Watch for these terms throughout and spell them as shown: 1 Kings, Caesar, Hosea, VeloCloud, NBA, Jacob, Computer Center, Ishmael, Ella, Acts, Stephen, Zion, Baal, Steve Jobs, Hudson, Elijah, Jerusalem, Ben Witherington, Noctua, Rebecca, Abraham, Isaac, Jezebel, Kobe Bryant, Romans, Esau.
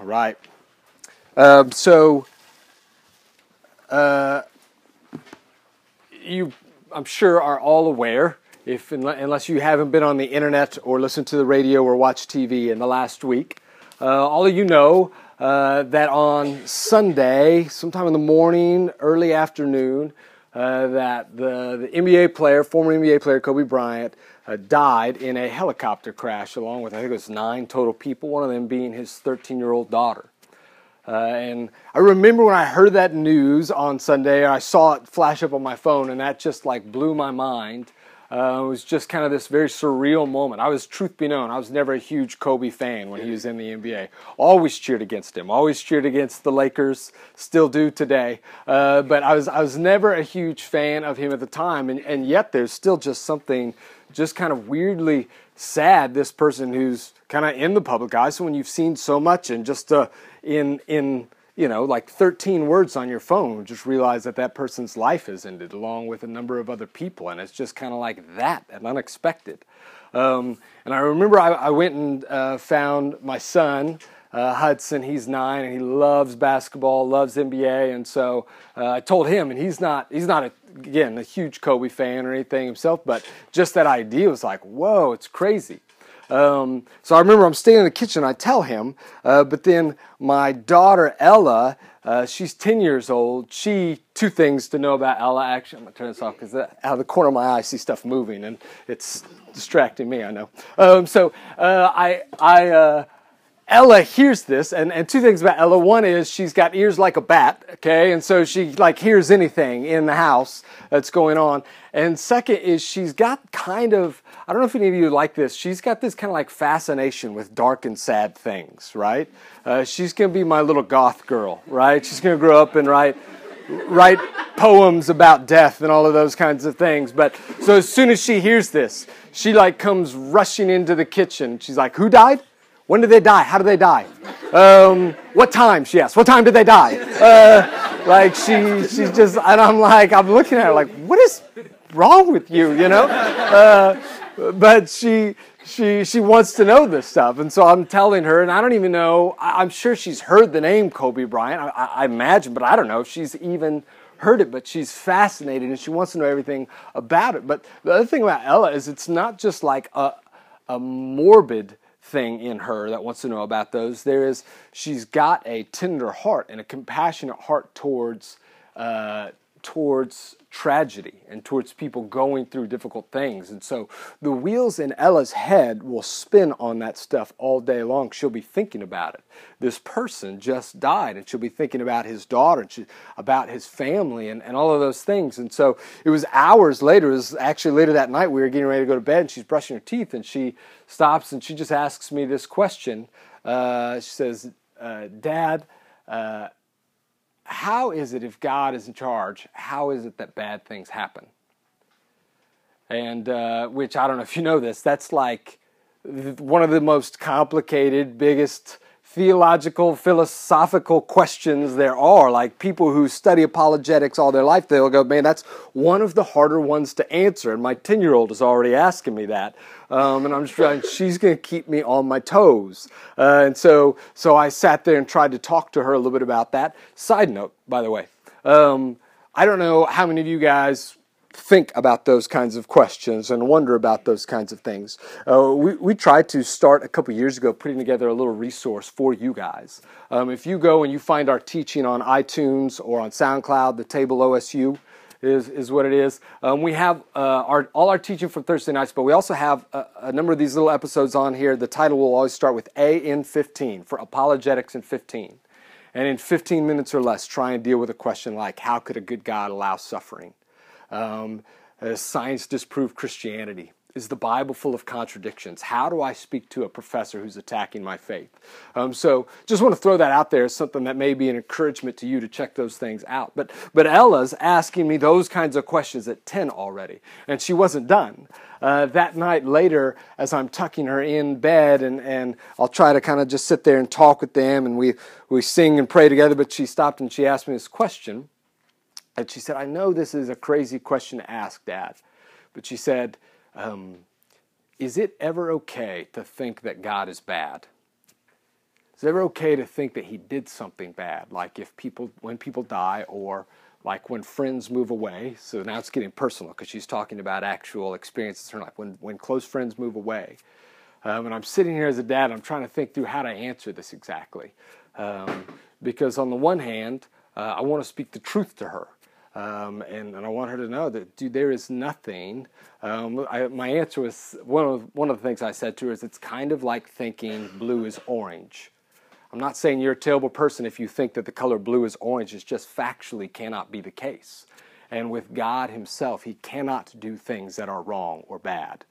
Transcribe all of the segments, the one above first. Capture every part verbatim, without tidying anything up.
All right. Um, so, uh, you, I'm sure, are all aware, if unless you haven't been on the internet or listened to the radio or watched T V in the last week, uh, all of you know uh, that on Sunday, sometime in the morning, early afternoon, uh, that the, the N B A player, former N B A player Kobe Bryant, uh, died in a helicopter crash along with, I think it was nine total people, one of them being his thirteen-year-old daughter. Uh, and I remember when I heard that news on Sunday, I saw it flash up on my phone, and that just like blew my mind. Uh, it was just kind of this very surreal moment. I was, truth be known, I was never a huge Kobe fan when he was in the N B A. Always cheered against him. Always cheered against the Lakers. Still do today. Uh, but I was I was never a huge fan of him at the time, and, and yet there's still just something just kind of weirdly sad, this person who's kind of in the public eye. So when you've seen so much and just uh, in, in you know, like thirteen words on your phone, just realize that that person's life has ended along with a number of other people. And it's just kind of like that and unexpected. Um, and I remember I, I went and uh, found my son, uh, Hudson. He's nine and he loves basketball, loves N B A. And so uh, I told him, and he's not, he's not a, again, a huge Kobe fan or anything himself, but just that idea was like, whoa, it's crazy. Um, so I remember I'm staying in the kitchen, I tell him, uh, but then my daughter Ella, uh, she's ten years old. She, two things to know about Ella, actually, I'm going to turn this off because out of the corner of my eye I see stuff moving and it's distracting me, I know. Um, so uh, I, I, uh, Ella hears this, and, and two things about Ella. One is she's got ears like a bat, okay, and so she like hears anything in the house that's going on. And second is she's got kind of, I don't know if any of you like this, she's got this kind of like fascination with dark and sad things, right? Uh, she's going to be my little goth girl, right? She's going to grow up and write... write poems about death and all of those kinds of things. But so as soon as she hears this, she like comes rushing into the kitchen. She's like, who died? When did they die? How did they die? Um, what time? She asks. What time did they die? Uh, like she, she's just, and I'm like, I'm looking at her like, what is wrong with you? You know? Uh, but she, she, she wants to know this stuff. And so I'm telling her, and I don't even know, I, I'm sure she's heard the name Kobe Bryant, I, I imagine, but I don't know if she's even heard it, but she's fascinated and she wants to know everything about it. But the other thing about Ella is it's not just like a, a morbid thing in her that wants to know about those. There is, she's got a tender heart and a compassionate heart towards uh, towards tragedy and towards people going through difficult things. And so the wheels in Ella's head will spin on that stuff all day long. She'll be thinking about it. This person just died, and she'll be thinking about his daughter, and she, about his family, and, and all of those things. And so it was hours later, it was actually later that night, we were getting ready to go to bed, and she's brushing her teeth, and she stops, and she just asks me this question. Uh, she says, uh, Dad, uh, how is it if God is in charge, how is it that bad things happen? And uh, which, I don't know if you know this, that's like one of the most complicated, biggest theological, philosophical questions there are. Like people who study apologetics all their life, they'll go, man, that's one of the harder ones to answer. And my ten-year-old is already asking me that. Um, and I'm just trying, she's going to keep me on my toes. Uh, and so so I sat there and tried to talk to her a little bit about that. Side note, by the way, um, I don't know how many of you guys think about those kinds of questions and wonder about those kinds of things. Uh, we, we tried to start a couple years ago putting together a little resource for you guys. Um, if you go and you find our teaching on iTunes or on SoundCloud, the Table O S U is, is what it is. Um, we have uh, our, all our teaching from Thursday nights, but we also have a, a number of these little episodes on here. The title will always start with A N fifteen, for Apologetics in fifteen. And in fifteen minutes or less, try and deal with a question like, how could a good God allow suffering? Um, does science disprove Christianity? Is the Bible full of contradictions? How do I speak to a professor who's attacking my faith? Um, so just want to throw that out there as something that may be an encouragement to you to check those things out. But but Ella's asking me those kinds of questions at ten already, and she wasn't done. Uh, that night later, as I'm tucking her in bed, and, and I'll try to kind of just sit there and talk with them, and we, we sing and pray together, but she stopped and she asked me this question. And she said, I know this is a crazy question to ask, Dad, but she said, um, is it ever okay to think that God is bad? it's never okay to think that he did something bad. Like if people, when people die, or like when friends move away. So now it's getting personal because she's talking about actual experiences in her life. When, when close friends move away. Um, and I'm sitting here as a dad, I'm trying to think through how to answer this exactly. Um, because on the one hand, uh, I want to speak the truth to her. Um, and, and I want her to know that, dude, there is nothing. Um, I, my answer was, one of, one of the things I said to her is, it's kind of like thinking blue is orange. I'm not saying you're a terrible person if you think that the color blue is orange. It just factually cannot be the case. And with God himself, he cannot do things that are wrong or bad.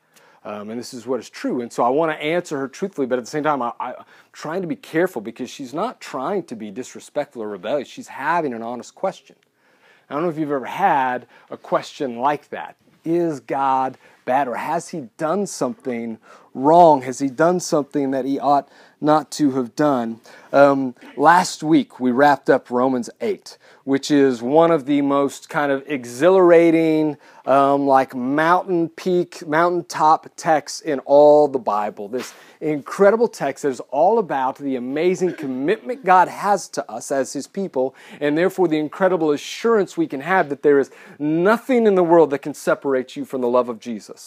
Um, and this is what is true. And so I want to answer her truthfully, but at the same time, I, I, I'm trying to be careful because she's not trying to be disrespectful or rebellious. She's having an honest question. I don't know if you've ever had a question like that. Is God bad, or has he done something wrong? Has he done something that he ought not to have done? Um, last week, we wrapped up Romans eight, which is one of the most kind of exhilarating, um, like mountain peak, mountaintop texts in all the Bible. This incredible text that is all about the amazing commitment God has to us as his people, and therefore the incredible assurance we can have that there is nothing in the world that can separate you from the love of Jesus.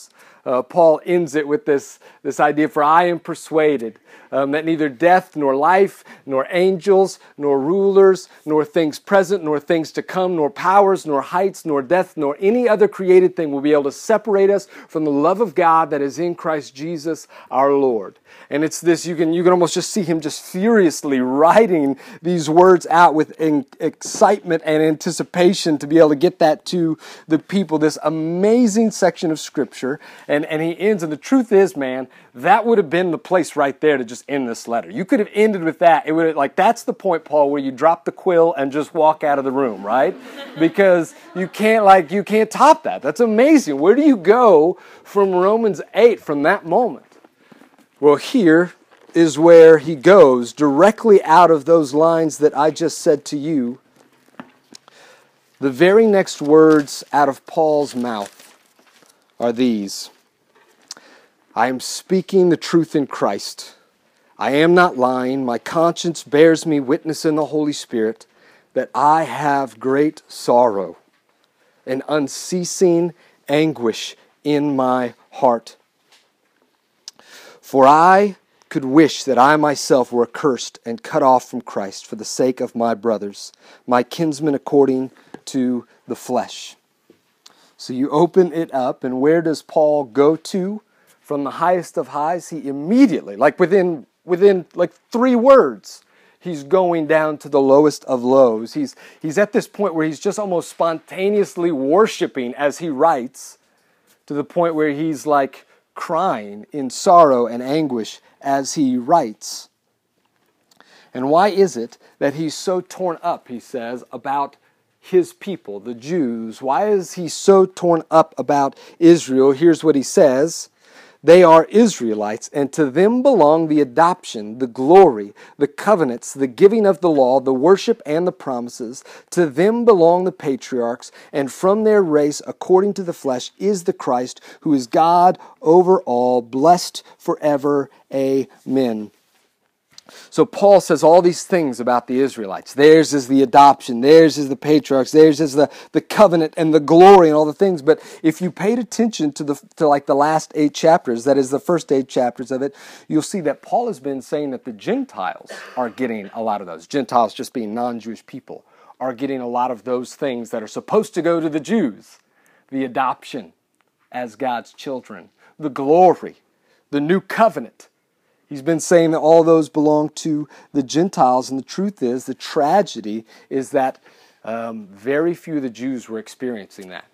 Uh, Paul ends it with this, this idea, for I am persuaded um, that neither death, nor life, nor angels, nor rulers, nor things present, nor things to come, nor powers, nor heights, nor depth, nor any other created thing will be able to separate us from the love of God that is in Christ Jesus our Lord. And it's this, you can, you can almost just see him just furiously writing these words out with in, excitement and anticipation to be able to get that to the people, this amazing section of Scripture. And, and he ends, and the truth is, man, that would have been the place right there to just end this letter. You could have ended with that. It would have, like, that's the point, Paul, where you drop the quill and just walk out of the room, right? Because you can't, like, you can't top that. That's amazing. Where do you go from Romans eight, from that moment? Well, here is where he goes, directly out of those lines that I just said to you. The very next words out of Paul's mouth are these. I am speaking the truth in Christ. I am not lying. My conscience bears me witness in the Holy Spirit that I have great sorrow and unceasing anguish in my heart. For I could wish that I myself were accursed and cut off from Christ for the sake of my brothers, my kinsmen according to the flesh. So you open it up, and where does Paul go to? From the highest of highs, he immediately, like within within like three words, he's going down to the lowest of lows. He's, he's at this point where he's just almost spontaneously worshiping as he writes, to the point where he's like crying in sorrow and anguish as he writes. And why is it that he's so torn up, he says, about his people, the Jews? Why is he so torn up about Israel? Here's what he says. They are Israelites, and to them belong the adoption, the glory, the covenants, the giving of the law, the worship, and the promises. To them belong the patriarchs, and from their race, according to the flesh, is the Christ, who is God over all, blessed forever. Amen. So Paul says all these things about the Israelites. Theirs is the adoption. Theirs is the patriarchs. Theirs is the, the covenant and the glory and all the things. But if you paid attention to the to like the last eight chapters, that is the first eight chapters of it, you'll see that Paul has been saying that the Gentiles are getting a lot of those. Gentiles, just being non-Jewish people, are getting a lot of those things that are supposed to go to the Jews. The adoption as God's children. The glory. The new covenant. He's been saying that all those belong to the Gentiles, and the truth is, the tragedy is that um, very few of the Jews were experiencing that.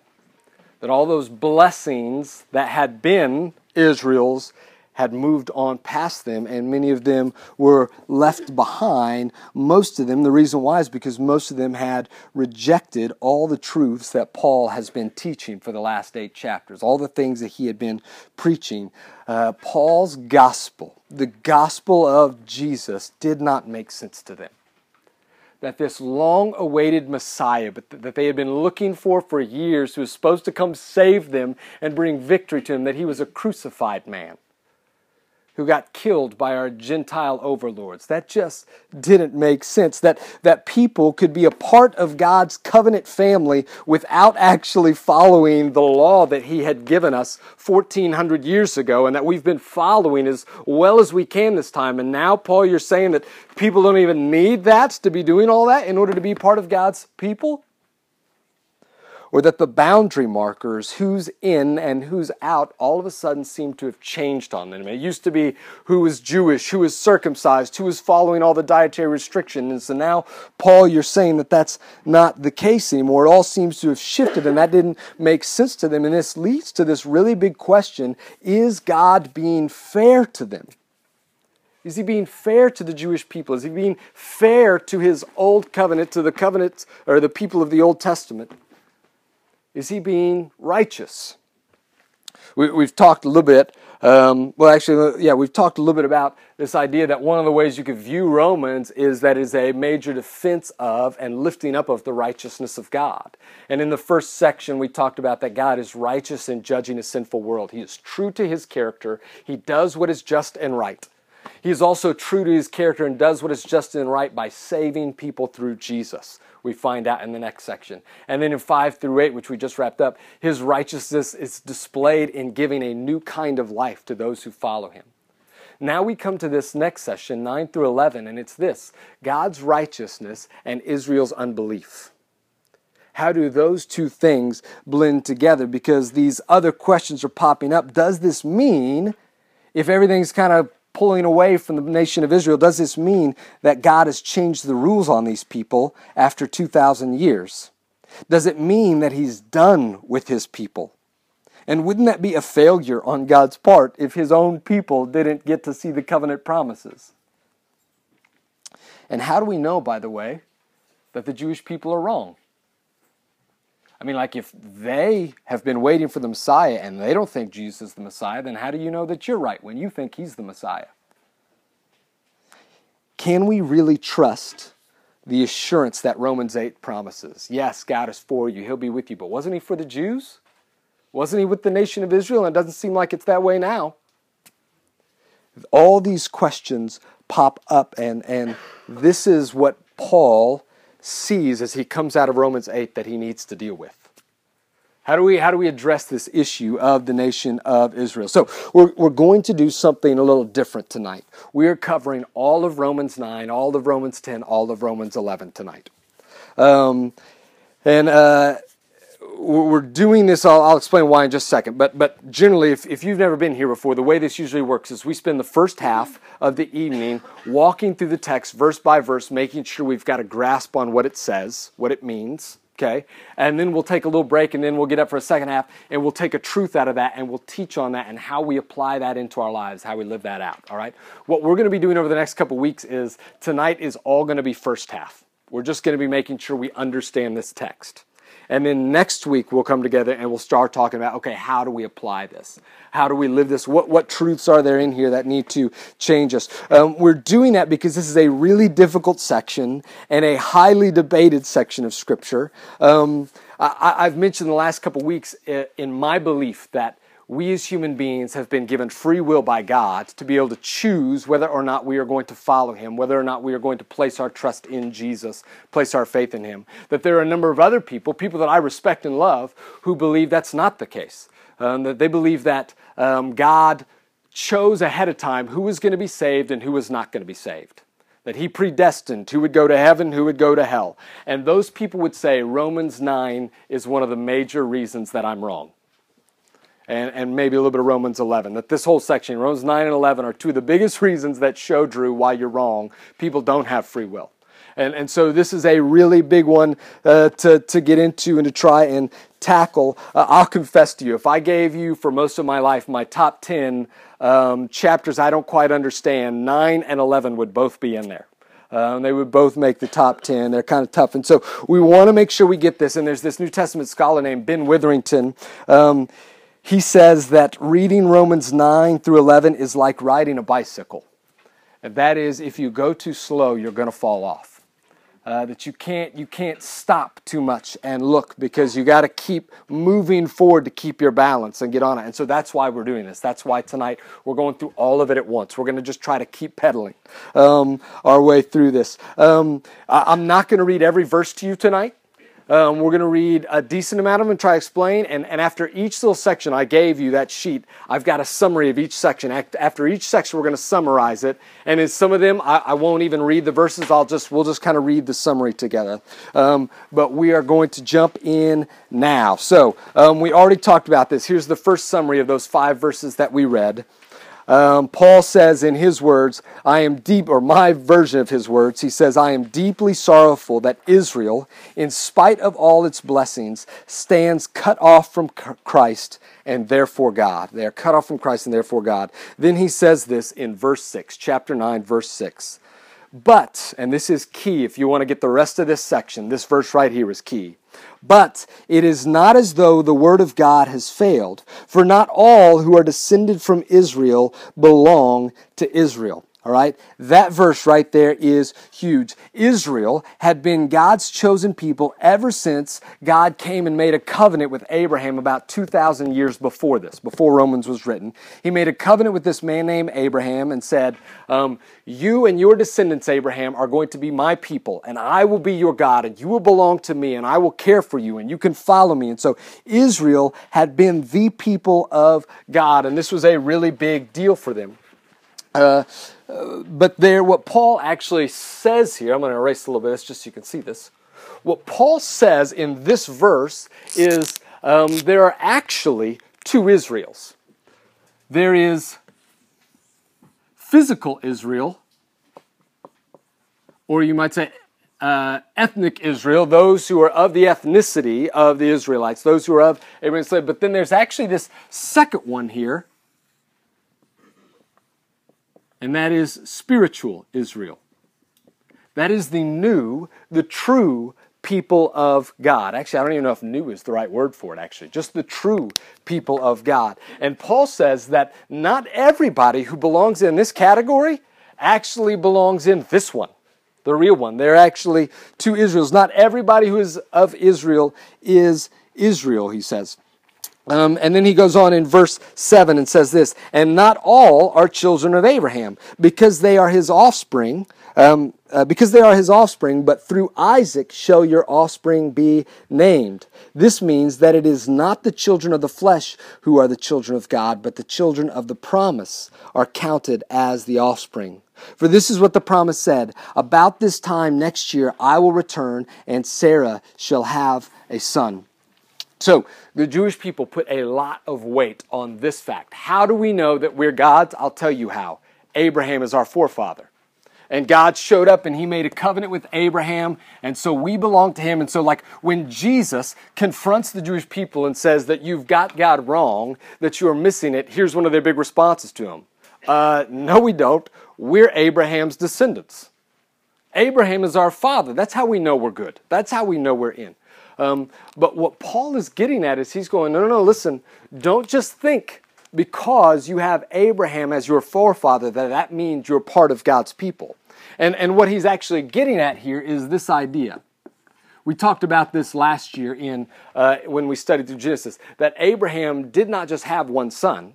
That all those blessings that had been Israel's had moved on past them, and many of them were left behind. Most of them, the reason why is because most of them had rejected all the truths that Paul has been teaching for the last eight chapters, all the things that he had been preaching. Uh, Paul's gospel, the gospel of Jesus, did not make sense to them. That this long-awaited Messiah that they had been looking for for years, who was supposed to come save them and bring victory to them, that he was a crucified man. who got killed by our Gentile overlords. That just didn't make sense, that, that people could be a part of God's covenant family without actually following the law that he had given us fourteen hundred years ago, and that we've been following as well as we can this time. And now, Paul, you're saying that people don't even need that to be doing all that in order to be part of God's people? Or that the boundary markers, who's in and who's out, all of a sudden seem to have changed on them. It used to be who was Jewish, who was circumcised, who was following all the dietary restrictions. And so now, Paul, you're saying that that's not the case anymore. It all seems to have shifted, and that didn't make sense to them. And this leads to this really big question: is God being fair to them? Is he being fair to the Jewish people? Is he being fair to his old covenant, to the covenants or the people of the Old Testament? Is he being righteous? We, we've talked a little bit, um, well actually, yeah, we've talked a little bit about this idea that one of the ways you could view Romans is that it's a major defense of and lifting up of the righteousness of God. And in the first section, we talked about that God is righteous in judging a sinful world. He is true to his character. He does what is just and right. He is also true to his character and does what is just and right by saving people through Jesus. We find out in the next section. And then in five through eight, which we just wrapped up, his righteousness is displayed in giving a new kind of life to those who follow him. Now we come to this next section, nine through eleven, and it's this: God's righteousness and Israel's unbelief. How do those two things blend together? Because these other questions are popping up. Does this mean, if everything's kind of pulling away from the nation of Israel, does this mean that God has changed the rules on these people after two thousand years? Does it mean that he's done with his people? And wouldn't that be a failure on God's part if his own people didn't get to see the covenant promises? And how do we know, by the way, that the Jewish people are wrong? I mean, like, if they have been waiting for the Messiah and they don't think Jesus is the Messiah, then how do you know that you're right when you think he's the Messiah? Can we really trust the assurance that Romans eight promises? Yes, God is for you. He'll be with you. But wasn't he for the Jews? Wasn't he with the nation of Israel? And it doesn't seem like it's that way now. All these questions pop up, and, and this is what Paul sees as he comes out of Romans eight that he needs to deal with. How do we, how do we address this issue of the nation of Israel? So we're, we're going to do something a little different tonight. We are covering all of Romans nine, all of Romans ten, all of Romans eleven tonight. Um, and uh, we're doing this, I'll, I'll explain why in just a second, but, but generally, if, if you've never been here before, the way this usually works is we spend the first half of the evening walking through the text verse by verse, making sure we've got a grasp on what it says, what it means, okay? And then we'll take a little break, and then we'll get up for a second half, and we'll take a truth out of that, and we'll teach on that and how we apply that into our lives, how we live that out, all right? What we're going to be doing over the next couple weeks is tonight is all going to be first half. We're just going to be making sure we understand this text. And then next week, we'll come together and we'll start talking about, okay, how do we apply this? How do we live this? What what truths are there in here that need to change us? Um, we're doing that because this is a really difficult section and a highly debated section of Scripture. Um, I, I've mentioned the last couple weeks in my belief that we as human beings have been given free will by God to be able to choose whether or not we are going to follow him, whether or not we are going to place our trust in Jesus, place our faith in him. That there are a number of other people, people that I respect and love, who believe that's not the case. Um, that they believe that um, God chose ahead of time who was going to be saved and who was not going to be saved. That he predestined who would go to heaven, who would go to hell. And those people would say Romans nine is one of the major reasons that I'm wrong. And, and maybe a little bit of Romans eleven, that this whole section, Romans nine and eleven, are two of the biggest reasons that show, Drew, why you're wrong. People don't have free will. And and so this is a really big one uh, to, to get into and to try and tackle. Uh, I'll confess to you, if I gave you for most of my life my top ten um, chapters I don't quite understand, nine and eleven would both be in there. Um, they would both make the top ten. They're kind of tough. And so we want to make sure we get this. And there's this New Testament scholar named Ben Witherington. Um He says that reading Romans nine through eleven is like riding a bicycle. And that is, if you go too slow, you're going to fall off. Uh, that you can't you can't stop too much and look, because you got to keep moving forward to keep your balance and get on it. And so that's why we're doing this. That's why tonight we're going through all of it at once. We're going to just try to keep pedaling um, our way through this. Um, I, I'm not going to read every verse to you tonight. Um, we're going to read a decent amount of them and try to explain. And, and after each little section, I gave you that sheet. I've got a summary of each section. After each section, we're going to summarize it. And in some of them, I, I won't even read the verses. I'll just we'll just kind of read the summary together. Um, but we are going to jump in now. So um, we already talked about this. Here's the first summary of those five verses that we read. Um, Paul says in his words, I am deep, or my version of his words, he says, I am deeply sorrowful that Israel, in spite of all its blessings, stands cut off from Christ and therefore God. They are cut off from Christ and therefore God. Then he says this in verse six, chapter nine, verse six. But, and this is key if you want to get the rest of this section, this verse right here is key. But it is not as though the word of God has failed, for not all who are descended from Israel belong to Israel. All right? That verse right there is huge. Israel had been God's chosen people ever since God came and made a covenant with Abraham about two thousand years before this, before Romans was written. He made a covenant with this man named Abraham and said, um, you and your descendants, Abraham, are going to be my people, and I will be your God, and you will belong to me, and I will care for you, and you can follow me. And so Israel had been the people of God, and this was a really big deal for them. Uh, but there, what Paul actually says here, I'm going to erase a little bit, it's just so you can see this. What Paul says in this verse is um, there are actually two Israels. There is physical Israel, or you might say uh, ethnic Israel, those who are of the ethnicity of the Israelites, those who are of Abraham's slave. But then there's actually this second one here, and that is spiritual Israel. That is the new, the true people of God. Actually, I don't even know if new is the right word for it, actually. Just the true people of God. And Paul says that not everybody who belongs in this category actually belongs in this one, the real one. There are actually two Israels. Not everybody who is of Israel is Israel, he says. Um, and then he goes on in verse seven and says this, and not all are children of Abraham, because they are his offspring, um, uh, because they are his offspring, but through Isaac shall your offspring be named. This means that it is not the children of the flesh who are the children of God, but the children of the promise are counted as the offspring. For this is what the promise said, about this time next year I will return, and Sarah shall have a son. So, the Jewish people put a lot of weight on this fact. How do we know that we're God's? I'll tell you how. Abraham is our forefather. And God showed up and he made a covenant with Abraham, and so we belong to him. And so like when Jesus confronts the Jewish people and says that you've got God wrong, that you are missing it, here's one of their big responses to him. Uh, no, we don't. We're Abraham's descendants. Abraham is our father. That's how we know we're good. That's how we know we're in. Um, but what Paul is getting at is he's going, no, no, no, listen, don't just think because you have Abraham as your forefather that that means you're part of God's people. And, and what he's actually getting at here is this idea. We talked about this last year in uh, when we studied through Genesis, that Abraham did not just have one son.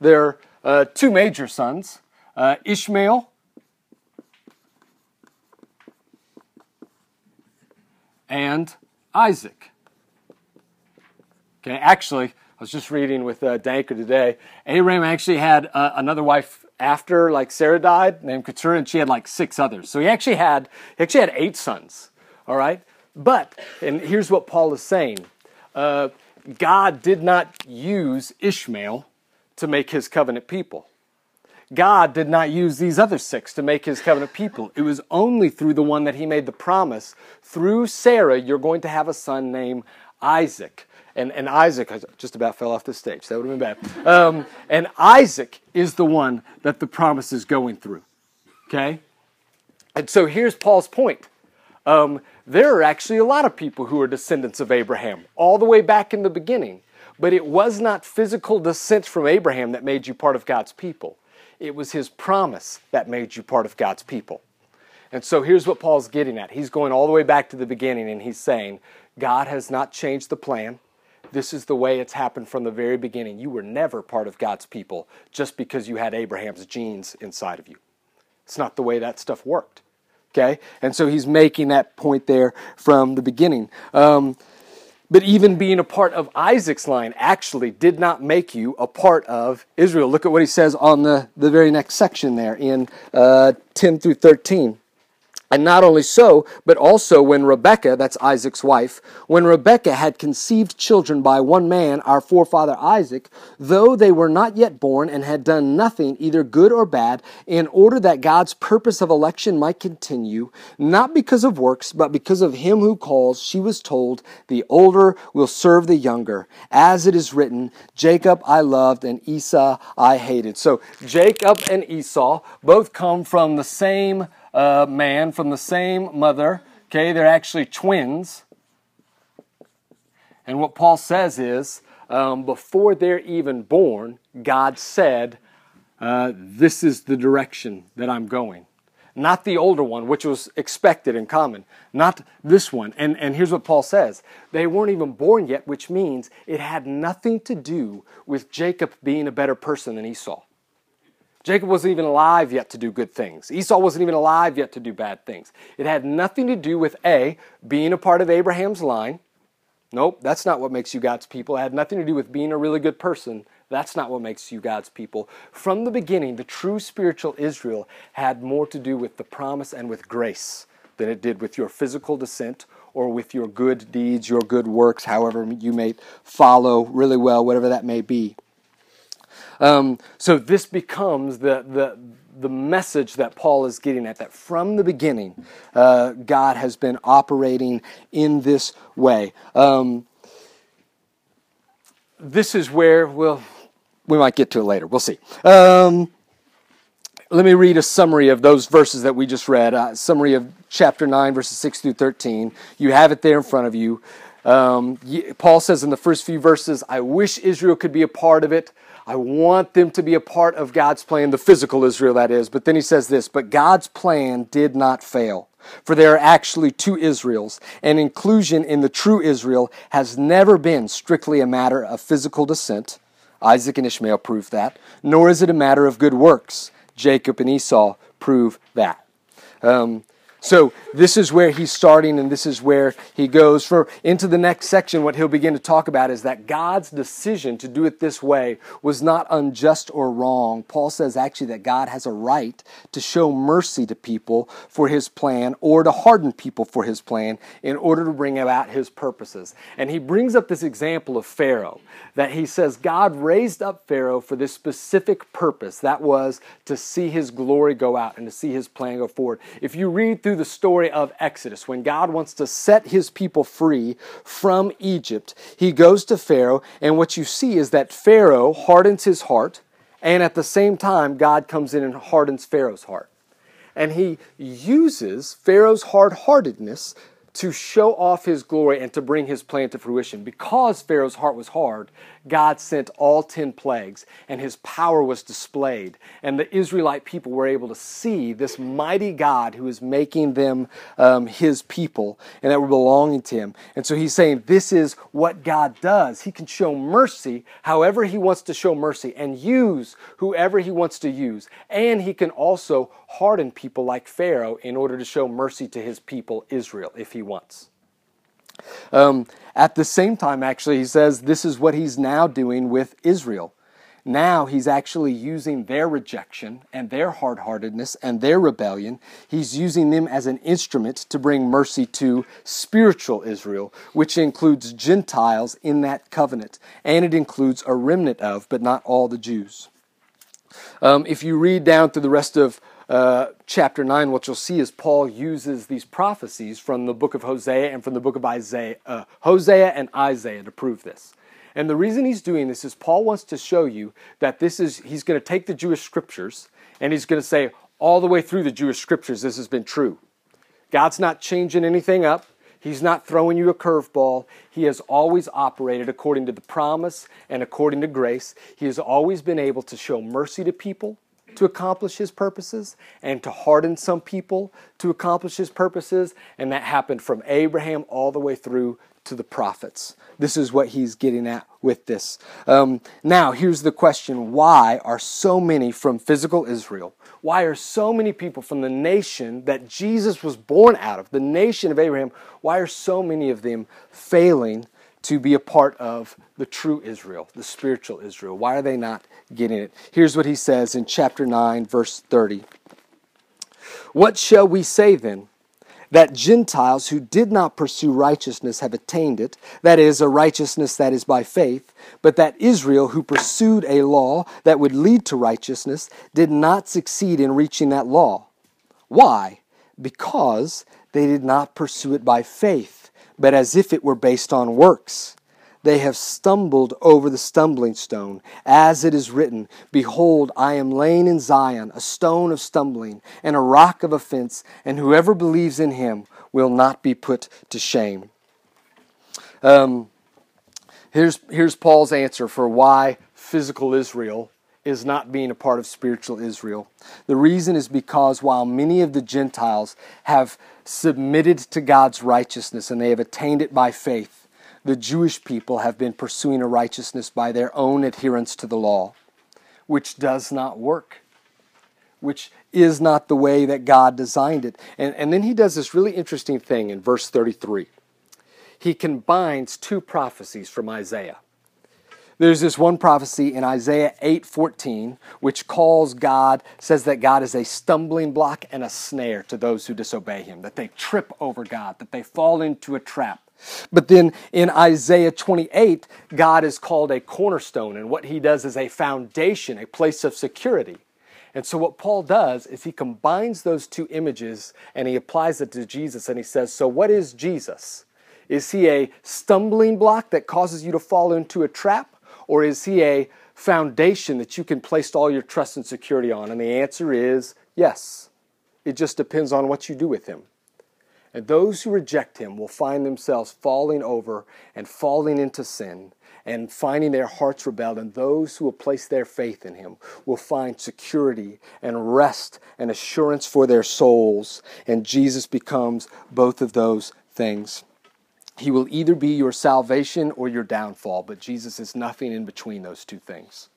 There are uh, two major sons, uh, Ishmael and Isaac. Okay, actually, I was just reading with uh, Danker today. Abraham actually had uh, another wife after, like Sarah died, named Keturah, and she had like six others. So he actually had he actually had eight sons. All right, but and here's what Paul is saying: uh, God did not use Ishmael to make his covenant people. God did not use these other six to make his covenant people. It was only through the one that he made the promise. Through Sarah, you're going to have a son named Isaac. And, and Isaac, I just about fell off the stage. That would have been bad. Um, and Isaac is the one that the promise is going through. Okay? And so here's Paul's point. Um, there are actually a lot of people who are descendants of Abraham, all the way back in the beginning. But it was not physical descent from Abraham that made you part of God's people. It was his promise that made you part of God's people. And so here's what Paul's getting at. He's going all the way back to the beginning, and he's saying, God has not changed the plan. This is the way it's happened from the very beginning. You were never part of God's people just because you had Abraham's genes inside of you. It's not the way that stuff worked, okay? And so he's making that point there from the beginning. Um, but even being a part of Isaac's line actually did not make you a part of Israel. Look at what he says on the, the very next section there in uh, ten through thirteen. And not only so, but also when Rebecca, that's Isaac's wife, when Rebecca had conceived children by one man, our forefather Isaac, though they were not yet born and had done nothing, either good or bad, in order that God's purpose of election might continue, not because of works, but because of him who calls, she was told, the older will serve the younger. As it is written, Jacob I loved and Esau I hated. So Jacob and Esau both come from the same Uh, man, from the same mother, okay? They're actually twins. And what Paul says is, um, before they're even born, God said, uh, this is the direction that I'm going. Not the older one, which was expected and common. Not this one. And, and here's what Paul says. They weren't even born yet, which means it had nothing to do with Jacob being a better person than Esau. Jacob wasn't even alive yet to do good things. Esau wasn't even alive yet to do bad things. It had nothing to do with A, being a part of Abraham's line. Nope, that's not what makes you God's people. It had nothing to do with being a really good person. That's not what makes you God's people. From the beginning, the true spiritual Israel had more to do with the promise and with grace than it did with your physical descent or with your good deeds, your good works, however you may follow really well, whatever that may be. Um, so this becomes the, the the message that Paul is getting at, that from the beginning, uh, God has been operating in this way. Um, this is where we'll, we might get to it later. We'll see. Um, let me read a summary of those verses that we just read, a summary of chapter nine, verses six through thirteen. You have it there in front of you. Um, Paul says in the first few verses, I wish Israel could be a part of it. I want them to be a part of God's plan, the physical Israel, that is. But then he says this, but God's plan did not fail, for there are actually two Israels, and inclusion in the true Israel has never been strictly a matter of physical descent. Isaac and Ishmael prove that. Nor is it a matter of good works. Jacob and Esau prove that. Um, So this is where he's starting, and this is where he goes. For into the next section, what he'll begin to talk about is that God's decision to do it this way was not unjust or wrong. Paul says actually that God has a right to show mercy to people for his plan or to harden people for his plan in order to bring about his purposes. And he brings up this example of Pharaoh, that he says God raised up Pharaoh for this specific purpose. That was to see his glory go out and to see his plan go forward. If you read through the story of Exodus, when God wants to set his people free from Egypt, he goes to Pharaoh, and what you see is that Pharaoh hardens his heart, and at the same time, God comes in and hardens Pharaoh's heart. And he uses Pharaoh's hard-heartedness to show off his glory and to bring his plan to fruition. Because Pharaoh's heart was hard, God sent all ten plagues, and his power was displayed. And the Israelite people were able to see this mighty God who is making them um, his people and that we're belonging to him. And so he's saying this is what God does. He can show mercy however he wants to show mercy and use whoever he wants to use. And he can also harden people like Pharaoh in order to show mercy to his people Israel if he wants. Um, at the same time, actually, he says this is what he's now doing with Israel. Now he's actually using their rejection and their hard-heartedness and their rebellion. He's using them as an instrument to bring mercy to spiritual Israel, which includes Gentiles in that covenant. And it includes a remnant of, but not all the Jews. Um, if you read down through the rest of Uh, chapter nine, what you'll see is Paul uses these prophecies from the book of Hosea and from the book of Isaiah, uh, Hosea and Isaiah to prove this. And the reason he's doing this is Paul wants to show you that this is, he's going to take the Jewish scriptures and he's going to say all the way through the Jewish scriptures, this has been true. God's not changing anything up. He's not throwing you a curveball. He has always operated according to the promise and according to grace. He has always been able to show mercy to people to accomplish his purposes and to harden some people to accomplish his purposes. And that happened from Abraham all the way through to the prophets. This is what he's getting at with this. Um, now, here's the question. Why are so many from physical Israel, why are so many people from the nation that Jesus was born out of, the nation of Abraham, why are so many of them failing to be a part of the true Israel, the spiritual Israel? Why are they not getting it? Here's what he says in chapter nine, verse thirty. What shall we say then? That Gentiles who did not pursue righteousness have attained it, that is, a righteousness that is by faith, but that Israel, who pursued a law that would lead to righteousness, did not succeed in reaching that law. Why? Because they did not pursue it by faith, but as if it were based on works. They have stumbled over the stumbling stone, as it is written, Behold, I am laying in Zion a stone of stumbling and a rock of offense, and whoever believes in him will not be put to shame. Um, here's, here's Paul's answer for why physical Israel is not being a part of spiritual Israel. The reason is because while many of the Gentiles have submitted to God's righteousness and they have attained it by faith, the Jewish people have been pursuing a righteousness by their own adherence to the law, which does not work, which is not the way that God designed it. And, and then he does this really interesting thing in verse thirty-three. He combines two prophecies from Isaiah. There's this one prophecy in Isaiah eight fourteen, which calls God, says that God is a stumbling block and a snare to those who disobey him, that they trip over God, that they fall into a trap. But then in Isaiah twenty-eight, God is called a cornerstone, and what he does is a foundation, a place of security. And so what Paul does is he combines those two images and he applies it to Jesus, and he says, so what is Jesus? Is he a stumbling block that causes you to fall into a trap, or is he a foundation that you can place all your trust and security on? And the answer is yes. It just depends on what you do with him. And those who reject him will find themselves falling over and falling into sin and finding their hearts rebelled. And those who will place their faith in him will find security and rest and assurance for their souls. And Jesus becomes both of those things. He will either be your salvation or your downfall, but Jesus is nothing in between those two things.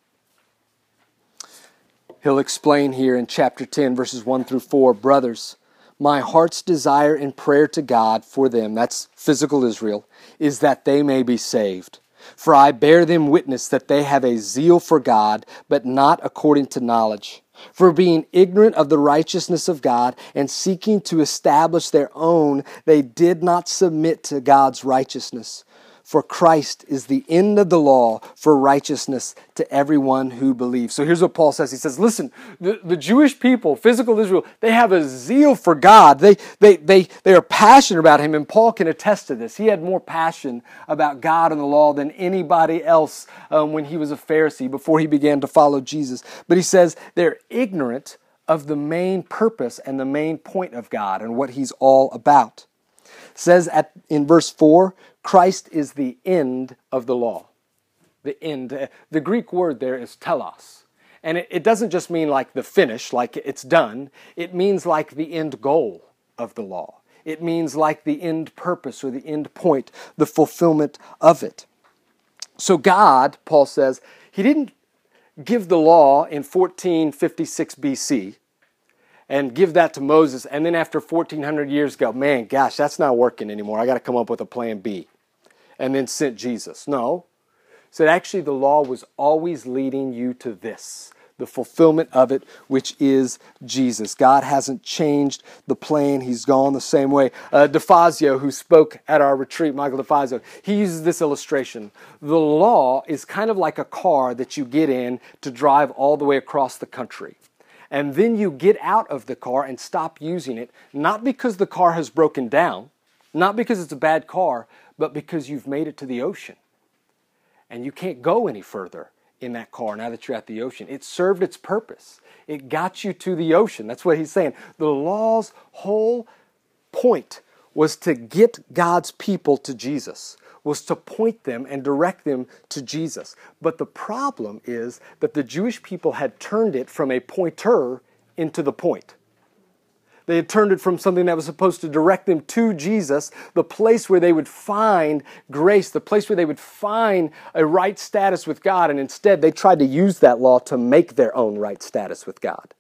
He'll explain here in chapter ten, verses one through four, brothers, my heart's desire in prayer to God for them, that's physical Israel, is that they may be saved. For I bear them witness that they have a zeal for God, but not according to knowledge. For being ignorant of the righteousness of God and seeking to establish their own, they did not submit to God's righteousness. For Christ is the end of the law for righteousness to everyone who believes. So here's what Paul says. He says, listen, the, the Jewish people, physical Israel, they have a zeal for God. They, they, they, they are passionate about him, and Paul can attest to this. He had more passion about God and the law than anybody else um, when he was a Pharisee before he began to follow Jesus. But he says they're ignorant of the main purpose and the main point of God and what he's all about. Says at, in verse four, Christ is the end of the law. The end. The Greek word there is telos. And it, it doesn't just mean like the finish, like it's done. It means like the end goal of the law. It means like the end purpose or the end point, the fulfillment of it. So God, Paul says, he didn't give the law in fourteen fifty-six B C, and give that to Moses, and then after fourteen hundred years go, man, gosh, that's not working anymore. I got to come up with a plan B, and then sent Jesus. No. So actually the law was always leading you to this, the fulfillment of it, which is Jesus. God hasn't changed the plan. He's gone the same way. Uh, DeFazio, who spoke at our retreat, Michael DeFazio, he uses this illustration. The law is kind of like a car that you get in to drive all the way across the country. And then you get out of the car and stop using it, not because the car has broken down, not because it's a bad car, but because you've made it to the ocean. And you can't go any further in that car now that you're at the ocean. It served its purpose. It got you to the ocean. That's what he's saying. The law's whole point was to get God's people to Jesus, was to point them and direct them to Jesus. But the problem is that the Jewish people had turned it from a pointer into the point. They had turned it from something that was supposed to direct them to Jesus, the place where they would find grace, the place where they would find a right status with God, and instead they tried to use that law to make their own right status with God,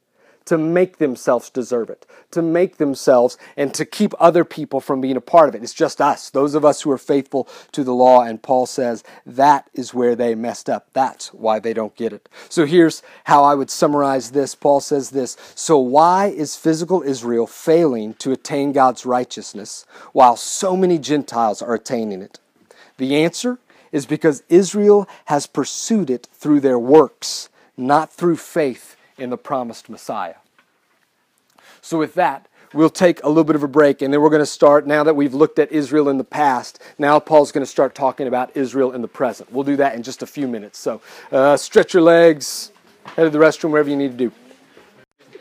to make themselves deserve it, to make themselves and to keep other people from being a part of it. It's just us, those of us who are faithful to the law, and Paul says that is where they messed up. That's why they don't get it. So here's how I would summarize this. Paul says this, so why is physical Israel failing to attain God's righteousness while so many Gentiles are attaining it? The answer is because Israel has pursued it through their works, not through faith in the promised Messiah. So with that, we'll take a little bit of a break, and then we're going to start, now that we've looked at Israel in the past, now Paul's going to start talking about Israel in the present. We'll do that in just a few minutes. So uh, stretch your legs, head to the restroom, wherever you need to do.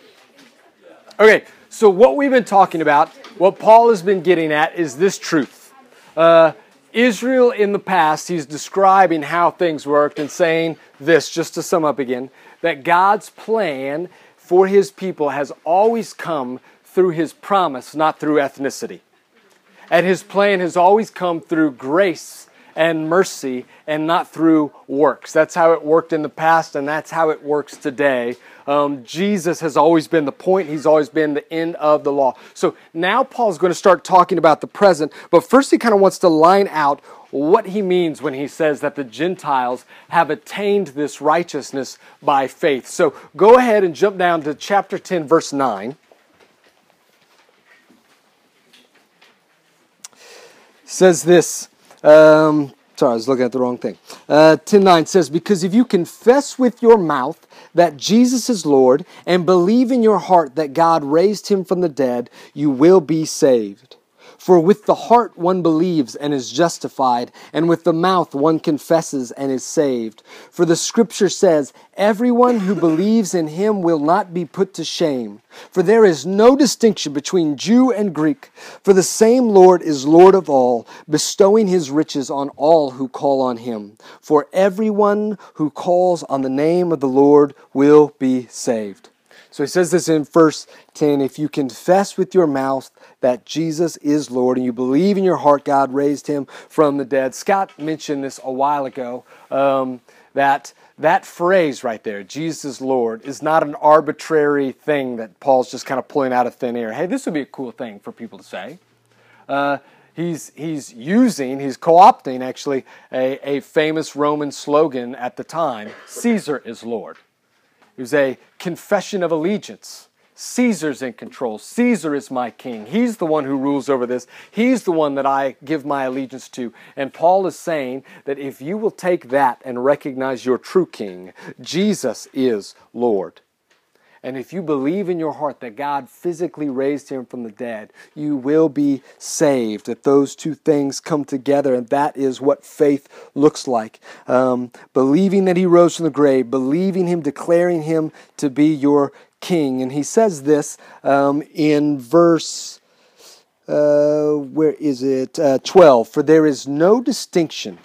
Okay, so what we've been talking about, what Paul has been getting at, is this truth. Uh, Israel in the past, he's describing how things worked and saying this, just to sum up again, that God's plan for his people has always come through his promise, not through ethnicity. And his plan has always come through grace and mercy and not through works. That's how it worked in the past, and that's how it works today. Um, Jesus has always been the point. He's always been the end of the law. So now Paul's going to start talking about the present, but first he kind of wants to line out what he means when he says that the Gentiles have attained this righteousness by faith. So go ahead and jump down to chapter ten, verse nine. It says this, um, sorry, I was looking at the wrong thing. Uh, ten nine says, because if you confess with your mouth that Jesus is Lord and believe in your heart that God raised him from the dead, you will be saved. For with the heart one believes and is justified, and with the mouth one confesses and is saved. For the scripture says, everyone who believes in him will not be put to shame. For there is no distinction between Jew and Greek. For the same Lord is Lord of all, bestowing his riches on all who call on him. For everyone who calls on the name of the Lord will be saved. So he says this in verse ten, if you confess with your mouth that Jesus is Lord and you believe in your heart God raised him from the dead. Scott mentioned this a while ago, um, that that phrase right there, Jesus is Lord, is not an arbitrary thing that Paul's just kind of pulling out of thin air. Hey, this would be a cool thing for people to say. Uh, He's he's using, he's co-opting actually, a, a famous Roman slogan at the time, Caesar is Lord. It was a confession of allegiance. Caesar's in control. Caesar is my king. He's the one who rules over this. He's the one that I give my allegiance to. And Paul is saying that if you will take that and recognize your true king, Jesus is Lord. And if you believe in your heart that God physically raised him from the dead, you will be saved. That those two things come together, and that is what faith looks like. Um, believing that he rose from the grave, believing him, declaring him to be your king. And he says this um, in verse, uh, where is it? Uh, twelve, for there is no distinction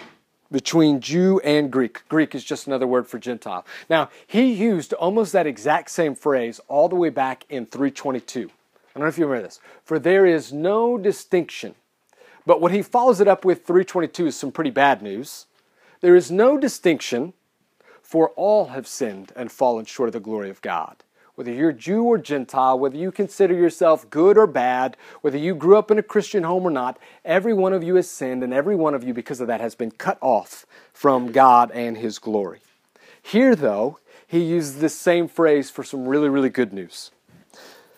between Jew and Greek. Greek is just another word for Gentile. Now, he used almost that exact same phrase all the way back in three twenty-two. I don't know if you remember this. For there is no distinction. But what he follows it up with three twenty-two is some pretty bad news. There is no distinction, for all have sinned and fallen short of the glory of God. Whether you're Jew or Gentile, whether you consider yourself good or bad, whether you grew up in a Christian home or not, every one of you has sinned, and every one of you, because of that, has been cut off from God and his glory. Here, though, he uses this same phrase for some really, really good news.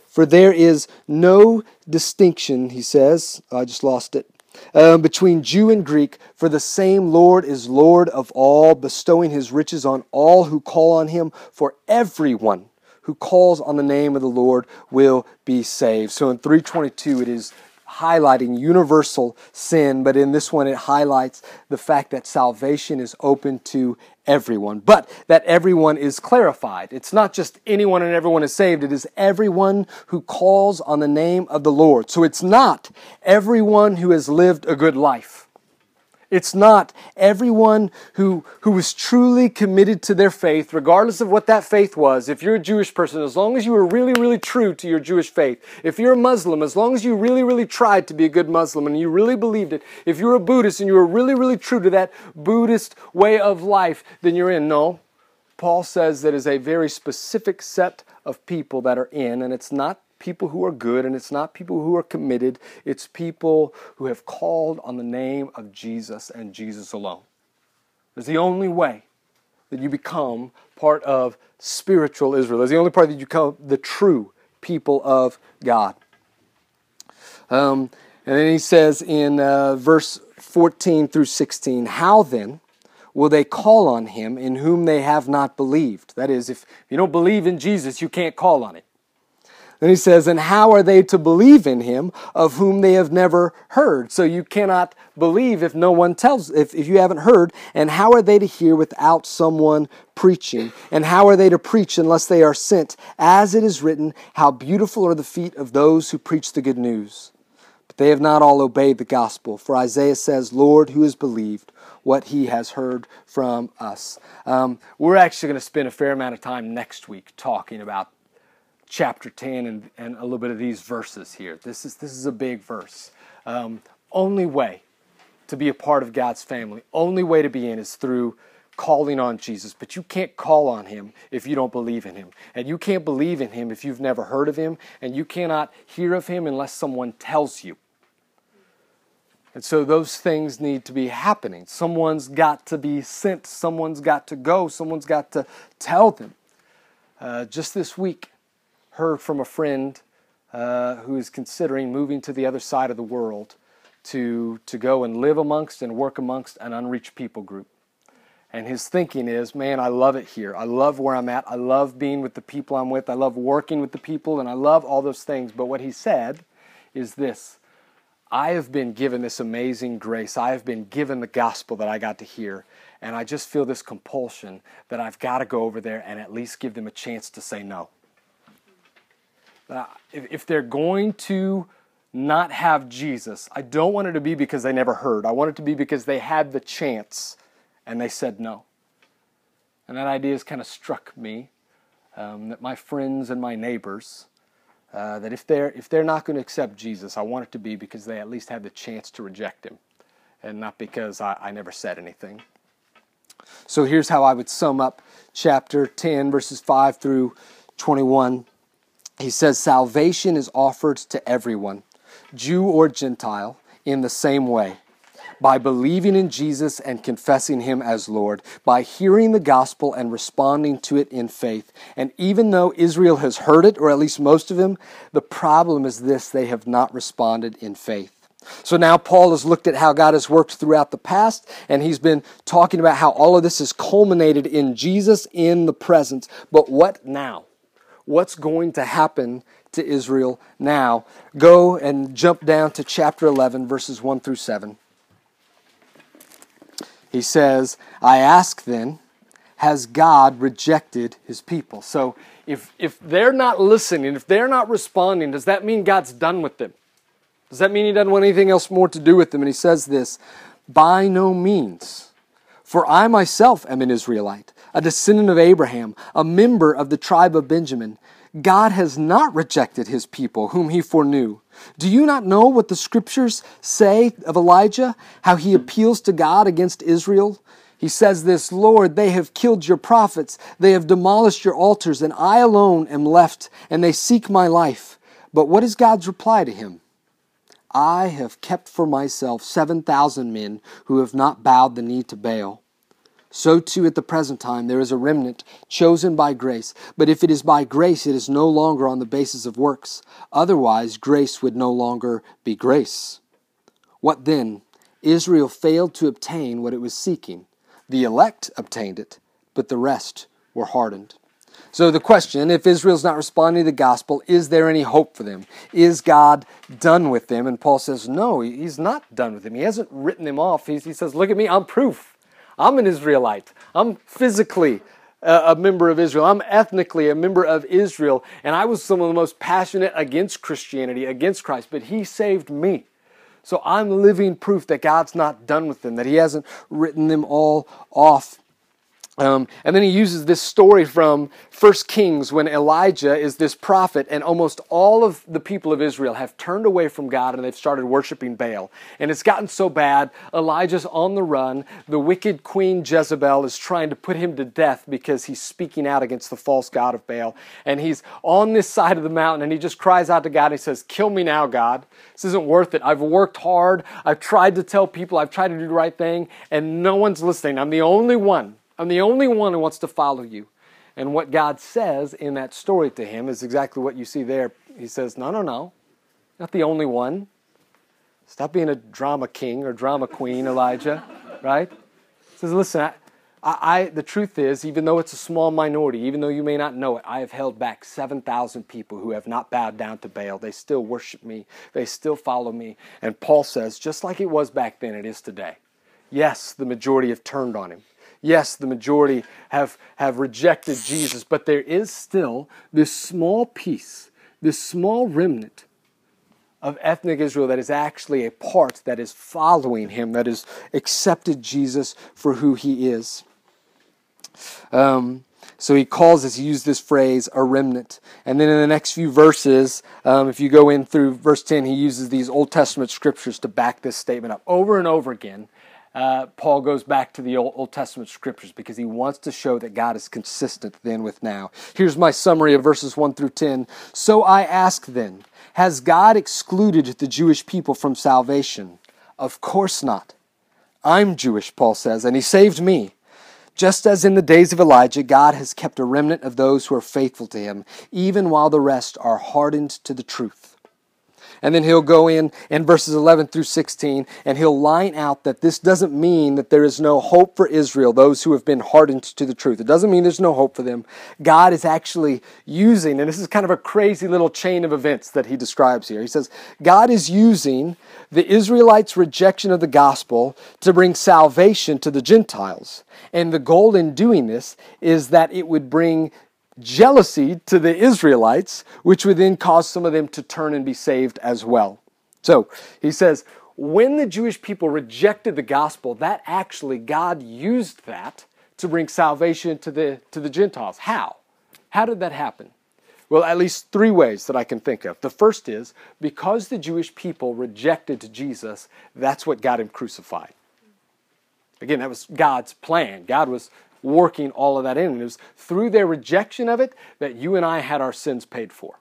For there is no distinction, he says, I just lost it, Uh, between Jew and Greek, for the same Lord is Lord of all, bestowing his riches on all who call on him, for everyone who calls on the name of the Lord will be saved. So in three twenty-two, it is highlighting universal sin, but in this one, it highlights the fact that salvation is open to everyone, but that everyone is clarified. It's not just anyone and everyone is saved. It is everyone who calls on the name of the Lord. So it's not everyone who has lived a good life. It's not. Everyone who, who was truly committed to their faith, regardless of what that faith was, if you're a Jewish person, as long as you were really, really true to your Jewish faith, if you're a Muslim, as long as you really, really tried to be a good Muslim and you really believed it, if you're a Buddhist and you were really, really true to that Buddhist way of life, then you're in. No. Paul says that is a very specific set of people that are in, and it's not people who are good, and it's not people who are committed. It's people who have called on the name of Jesus and Jesus alone. It's the only way that you become part of spiritual Israel. It's the only part that you become the true people of God. Um, and then he says in uh, verse fourteen through sixteen, how then will they call on him in whom they have not believed? That is, if you don't believe in Jesus, you can't call on it. Then he says, and how are they to believe in him of whom they have never heard? So you cannot believe if no one tells, if, if you haven't heard. And how are they to hear without someone preaching? And how are they to preach unless they are sent? As it is written, how beautiful are the feet of those who preach the good news. But they have not all obeyed the gospel. For Isaiah says, Lord, who has believed what he has heard from us? Um, we're actually going to spend a fair amount of time next week talking about chapter ten and, and a little bit of these verses here. This is this is a big verse. Um, only way to be a part of God's family, only way to be in is through calling on Jesus. But you can't call on him if you don't believe in him. And you can't believe in him if you've never heard of him. And you cannot hear of him unless someone tells you. And so those things need to be happening. Someone's got to be sent. Someone's got to go. Someone's got to tell them. Uh, just this week, heard from a friend uh, who is considering moving to the other side of the world to, to go and live amongst and work amongst an unreached people group. And his thinking is, man, I love it here. I love where I'm at. I love being with the people I'm with. I love working with the people, and I love all those things. But what he said is this: I have been given this amazing grace. I have been given the gospel that I got to hear, and I just feel this compulsion that I've got to go over there and at least give them a chance to say no. Uh, if, if they're going to not have Jesus, I don't want it to be because they never heard. I want it to be because they had the chance and they said no. And that idea has kind of struck me, um, that my friends and my neighbors, uh, that if they're, if they're not going to accept Jesus, I want it to be because they at least had the chance to reject him and not because I, I never said anything. So here's how I would sum up chapter ten, verses five through twenty-one. He says, salvation is offered to everyone, Jew or Gentile, in the same way, by believing in Jesus and confessing him as Lord, by hearing the gospel and responding to it in faith. And even though Israel has heard it, or at least most of them, the problem is this: they have not responded in faith. So now Paul has looked at how God has worked throughout the past, and he's been talking about how all of this has culminated in Jesus in the present. But what now? What's going to happen to Israel now? Go and jump down to chapter eleven, verses one through seven. He says, I ask then, has God rejected his people? So if, if they're not listening, if they're not responding, does that mean God's done with them? Does that mean he doesn't want anything else more to do with them? And he says this, by no means, for I myself am an Israelite, a descendant of Abraham, a member of the tribe of Benjamin. God has not rejected his people whom he foreknew. Do you not know what the scriptures say of Elijah, how he appeals to God against Israel? He says this, Lord, they have killed your prophets, they have demolished your altars, and I alone am left, and they seek my life. But what is God's reply to him? I have kept for myself seven thousand men who have not bowed the knee to Baal. So too at the present time there is a remnant chosen by grace, but if it is by grace, it is no longer on the basis of works. Otherwise, grace would no longer be grace. What then? Israel failed to obtain what it was seeking. The elect obtained it, but the rest were hardened. So the question, if Israel's not responding to the gospel, is there any hope for them? Is God done with them? And Paul says, no, he's not done with them. He hasn't written them off. He, he says, look at me, I'm proof. I'm an Israelite. I'm physically a member of Israel. I'm ethnically a member of Israel. And I was some of the most passionate against Christianity, against Christ, but he saved me. So I'm living proof that God's not done with them, that he hasn't written them all off. Um, and then he uses this story from First Kings when Elijah is this prophet and almost all of the people of Israel have turned away from God and they've started worshiping Baal. And it's gotten so bad, Elijah's on the run. The wicked queen Jezebel is trying to put him to death because he's speaking out against the false god of Baal. And he's on this side of the mountain and he just cries out to God and he says, "Kill me now, God. This isn't worth it. I've worked hard. I've tried to tell people. I've tried to do the right thing and no one's listening. I'm the only one. I'm the only one who wants to follow you." And what God says in that story to him is exactly what you see there. He says, no, no, no, not the only one. Stop being a drama king or drama queen, Elijah, right? He says, listen, I, I, the truth is, even though it's a small minority, even though you may not know it, I have held back seven thousand people who have not bowed down to Baal. They still worship me. They still follow me. And Paul says, just like it was back then, it is today. Yes, the majority have turned on him. Yes, the majority have, have rejected Jesus, but there is still this small piece, this small remnant of ethnic Israel that is actually a part that is following him, that has accepted Jesus for who he is. Um, so he calls us, he used this phrase, a remnant. And then in the next few verses, um, if you go in through verse ten, he uses these Old Testament scriptures to back this statement up over and over again. Uh, Paul goes back to the Old, Old Testament scriptures because he wants to show that God is consistent then with now. Here's my summary of verses one through ten. So I ask then, has God excluded the Jewish people from salvation? Of course not. I'm Jewish, Paul says, and he saved me. Just as in the days of Elijah, God has kept a remnant of those who are faithful to him, even while the rest are hardened to the truth. And then he'll go in in verses eleven through sixteen, and he'll line out that this doesn't mean that there is no hope for Israel, those who have been hardened to the truth. It doesn't mean there's no hope for them. God is actually using, and this is kind of a crazy little chain of events that he describes here. He says, God is using the Israelites' rejection of the gospel to bring salvation to the Gentiles. And the goal in doing this is that it would bring jealousy to the Israelites, which would then cause some of them to turn and be saved as well. So he says, when the Jewish people rejected the gospel, that actually God used that to bring salvation to the to the Gentiles. How? How did that happen? Well, at least three ways that I can think of. The first is, because the Jewish people rejected Jesus, that's what got him crucified. Again, that was God's plan. God was working all of that in. And it was through their rejection of it that you and I had our sins paid for.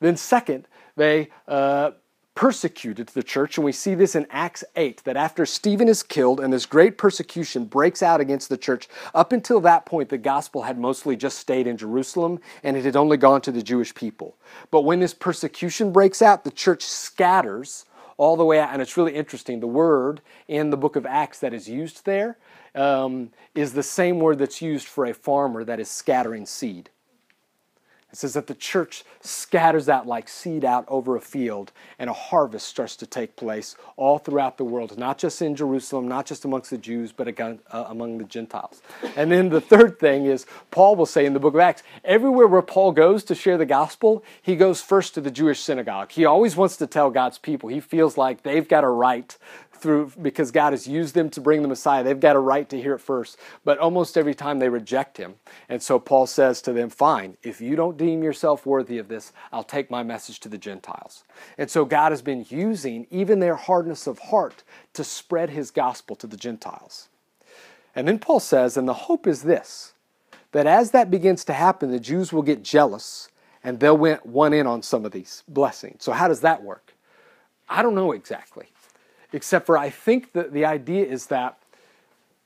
Then second, they uh, persecuted the church, and we see this in Acts eight, that after Stephen is killed and this great persecution breaks out against the church, up until that point the gospel had mostly just stayed in Jerusalem and it had only gone to the Jewish people. But when this persecution breaks out, the church scatters all the way out, and it's really interesting. The word in the book of Acts that is used there Um, is the same word that's used for a farmer that is scattering seed. It says that the church scatters out like seed out over a field, and a harvest starts to take place all throughout the world, not just in Jerusalem, not just amongst the Jews, but again, uh, among the Gentiles. And then the third thing is, Paul will say in the book of Acts, everywhere where Paul goes to share the gospel, he goes first to the Jewish synagogue. He always wants to tell God's people. He feels like they've got a right through, because God has used them to bring the Messiah. They've got a right to hear it first. But almost every time they reject him. And so Paul says to them, fine, if you don't deem yourself worthy of this, I'll take my message to the Gentiles. And so God has been using even their hardness of heart to spread his gospel to the Gentiles. And then Paul says, and the hope is this, that as that begins to happen, the Jews will get jealous and they'll want in on some of these blessings. So how does that work? I don't know exactly. Except for I think that the idea is that,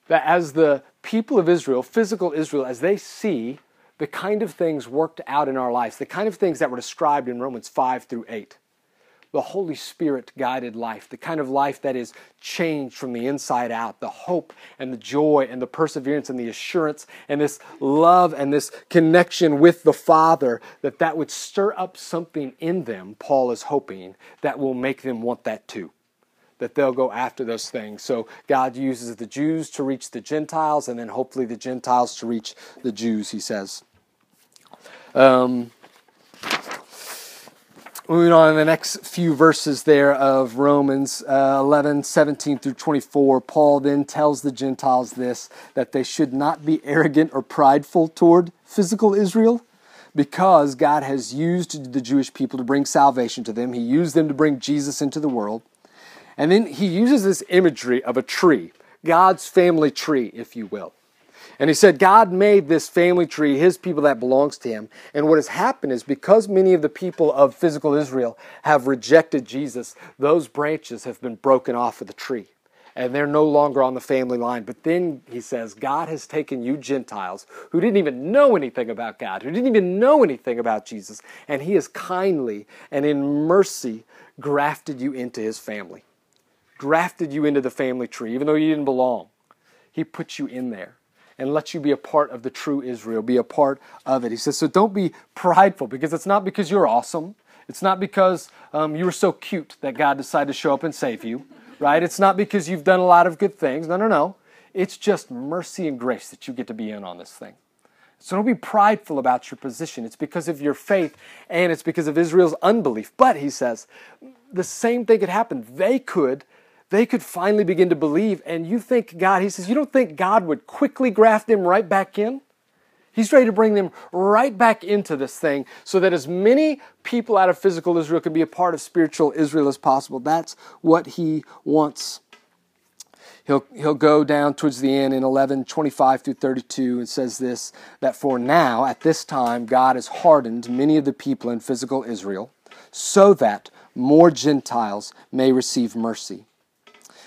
that as the people of Israel, physical Israel, as they see the kind of things worked out in our lives, the kind of things that were described in Romans five through eight, the Holy Spirit-guided life, the kind of life that is changed from the inside out, the hope and the joy and the perseverance and the assurance and this love and this connection with the Father, that that would stir up something in them, Paul is hoping, that will make them want that too. That they'll go after those things. So God uses the Jews to reach the Gentiles, and then hopefully the Gentiles to reach the Jews, he says. Um, Moving on in the next few verses there of Romans uh, eleven, seventeen through twenty-four, Paul then tells the Gentiles this, that they should not be arrogant or prideful toward physical Israel, because God has used the Jewish people to bring salvation to them. He used them to bring Jesus into the world. And then he uses this imagery of a tree, God's family tree, if you will. And he said, God made this family tree, his people that belongs to him. And what has happened is because many of the people of physical Israel have rejected Jesus, those branches have been broken off of the tree. And they're no longer on the family line. But then he says, God has taken you Gentiles who didn't even know anything about God, who didn't even know anything about Jesus, and he has kindly and in mercy grafted you into his family, grafted you into the family tree, even though you didn't belong. He put you in there and let you be a part of the true Israel, be a part of it. He says, so don't be prideful, because it's not because you're awesome. It's not because um, you were so cute that God decided to show up and save you, right? It's not because you've done a lot of good things. No, no, no. It's just mercy and grace that you get to be in on this thing. So don't be prideful about your position. It's because of your faith, and it's because of Israel's unbelief. But, he says, the same thing could happen. They could They could finally begin to believe, and you think God, he says, you don't think God would quickly graft them right back in? He's ready to bring them right back into this thing so that as many people out of physical Israel can be a part of spiritual Israel as possible. That's what he wants. He'll, he'll go down towards the end in eleven, twenty-five through thirty-two and says this, that for now, at this time, God has hardened many of the people in physical Israel so that more Gentiles may receive mercy.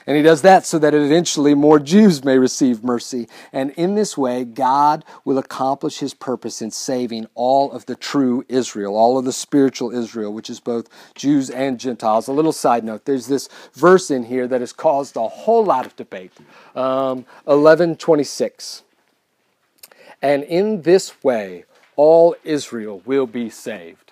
And he does that so that eventually more Jews may receive mercy. And in this way, God will accomplish his purpose in saving all of the true Israel, all of the spiritual Israel, which is both Jews and Gentiles. A little side note, there's this verse in here that has caused a whole lot of debate. Um, eleven twenty-six. And in this way, all Israel will be saved.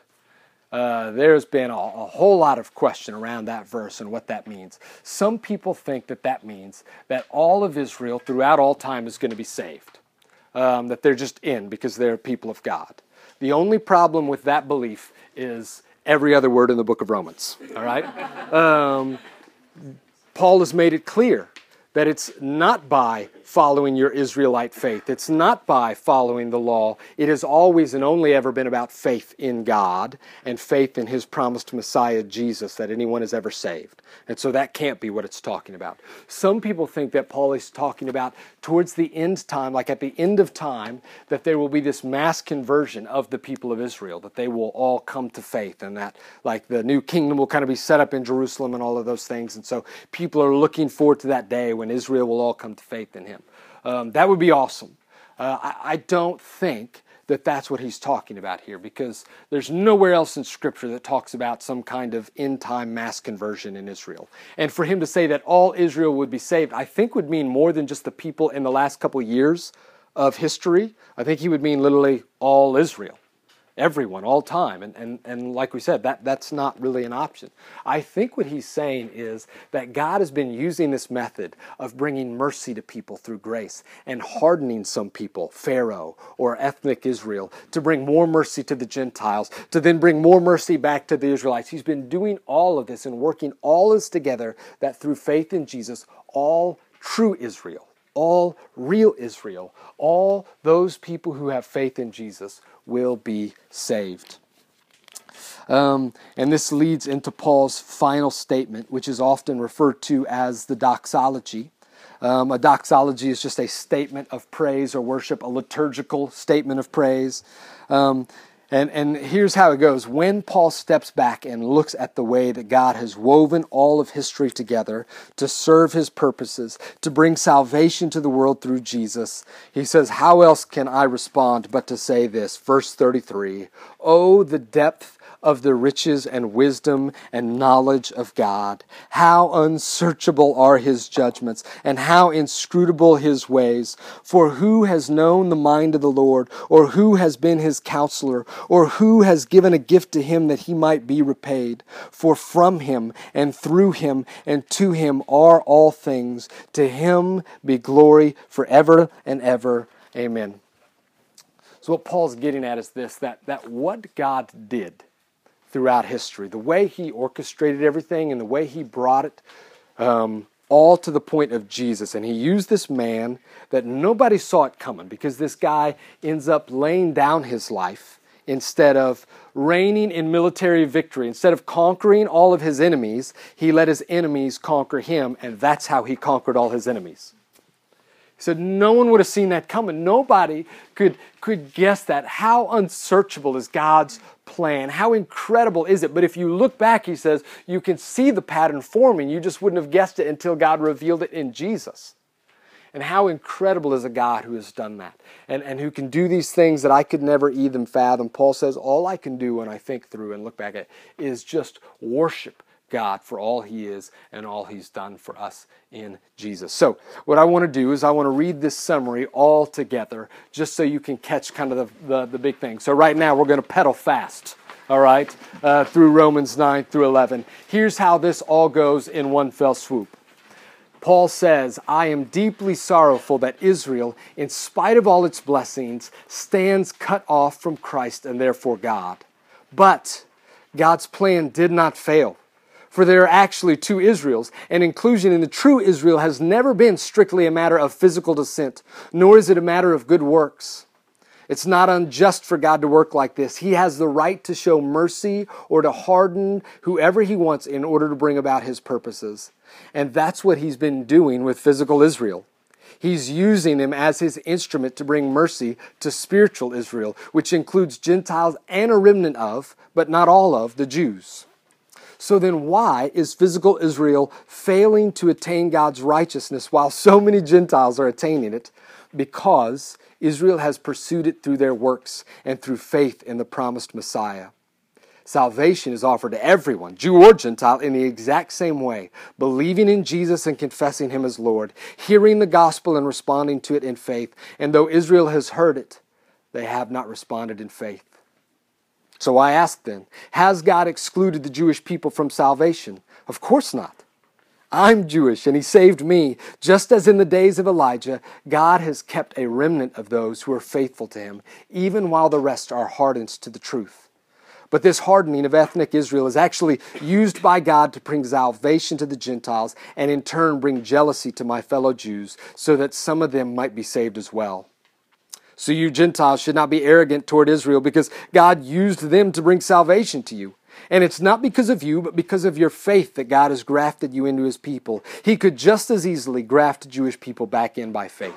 Uh, there's been a, a whole lot of question around that verse and what that means. Some people think that that means that all of Israel throughout all time is going to be saved, um, that they're just in because they're people of God. The only problem with that belief is every other word in the book of Romans, all right? Um, Paul has made it clear that it's not by following your Israelite faith. It's not by following the law. It has always and only ever been about faith in God and faith in his promised Messiah, Jesus, that anyone is ever saved. And so that can't be what it's talking about. Some people think that Paul is talking about towards the end time, like at the end of time, that there will be this mass conversion of the people of Israel, that they will all come to faith and that like the new kingdom will kind of be set up in Jerusalem and all of those things. And so people are looking forward to that day when Israel will all come to faith in him. Um, that would be awesome. Uh, I, I don't think that that's what he's talking about here, because there's nowhere else in Scripture that talks about some kind of end-time mass conversion in Israel. And for him to say that all Israel would be saved, I think would mean more than just the people in the last couple years of history. I think he would mean literally all Israel, everyone, all time. And, and, and like we said, that, that's not really an option. I think what he's saying is that God has been using this method of bringing mercy to people through grace and hardening some people, Pharaoh or ethnic Israel, to bring more mercy to the Gentiles, to then bring more mercy back to the Israelites. He's been doing all of this and working all this together, that through faith in Jesus, all true Israel, all real Israel, all those people who have faith in Jesus will be saved. Um, and this leads into Paul's final statement, which is often referred to as the doxology. Um, a doxology is just a statement of praise or worship, a liturgical statement of praise. Um, and, and here's how it goes. When Paul steps back and looks at the way that God has woven all of history together to serve his purposes, to bring salvation to the world through Jesus, he says, how else can I respond but to say this? Verse thirty-three, oh, the depth of the riches and wisdom and knowledge of God. How unsearchable are his judgments, and how inscrutable his ways. For who has known the mind of the Lord, or who has been his counselor, or who has given a gift to him that he might be repaid? For from him and through him and to him are all things. To him be glory forever and ever. Amen. So what Paul's getting at is this, that, that what God did throughout history. The way he orchestrated everything and the way he brought it um, all to the point of Jesus. And he used this man that nobody saw it coming, because this guy ends up laying down his life instead of reigning in military victory. Instead of conquering all of his enemies, he let his enemies conquer him, and that's how he conquered all his enemies. He said no one would have seen that coming. Nobody could, could guess that. How unsearchable is God's plan? How incredible is it? But if you look back, he says, you can see the pattern forming. You just wouldn't have guessed it until God revealed it in Jesus. And how incredible is a God who has done that and, and who can do these things that I could never even fathom. Paul says, all I can do when I think through and look back at it is just worship God for all he is and all he's done for us in Jesus. So what I want to do is I want to read this summary all together just so you can catch kind of the, the, the big thing. So right now we're going to pedal fast, all right, uh, through Romans nine through eleven. Here's how this all goes in one fell swoop. Paul says, I am deeply sorrowful that Israel, in spite of all its blessings, stands cut off from Christ and therefore God. But God's plan did not fail. For there are actually two Israels, and inclusion in the true Israel has never been strictly a matter of physical descent, nor is it a matter of good works. It's not unjust for God to work like this. He has the right to show mercy or to harden whoever he wants in order to bring about his purposes. And that's what he's been doing with physical Israel. He's using him as his instrument to bring mercy to spiritual Israel, which includes Gentiles and a remnant of, but not all of, the Jews. So then why is physical Israel failing to attain God's righteousness while so many Gentiles are attaining it? Because Israel has pursued it through their works and through faith in the promised Messiah. Salvation is offered to everyone, Jew or Gentile, in the exact same way, believing in Jesus and confessing him as Lord, hearing the gospel and responding to it in faith. And though Israel has heard it, they have not responded in faith. So I ask then, has God excluded the Jewish people from salvation? Of course not. I'm Jewish and he saved me. Just as in the days of Elijah, God has kept a remnant of those who are faithful to him, even while the rest are hardened to the truth. But this hardening of ethnic Israel is actually used by God to bring salvation to the Gentiles and in turn bring jealousy to my fellow Jews so that some of them might be saved as well. So you Gentiles should not be arrogant toward Israel, because God used them to bring salvation to you. And it's not because of you, but because of your faith that God has grafted you into his people. He could just as easily graft Jewish people back in by faith.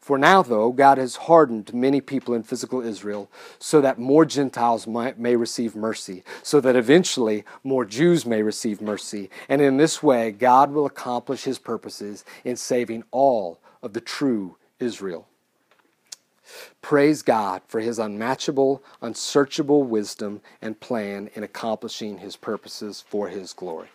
For now, though, God has hardened many people in physical Israel so that more Gentiles might, may receive mercy, so that eventually more Jews may receive mercy. And in this way, God will accomplish his purposes in saving all of the true Israel. Praise God for his unmatchable, unsearchable wisdom and plan in accomplishing his purposes for his glory.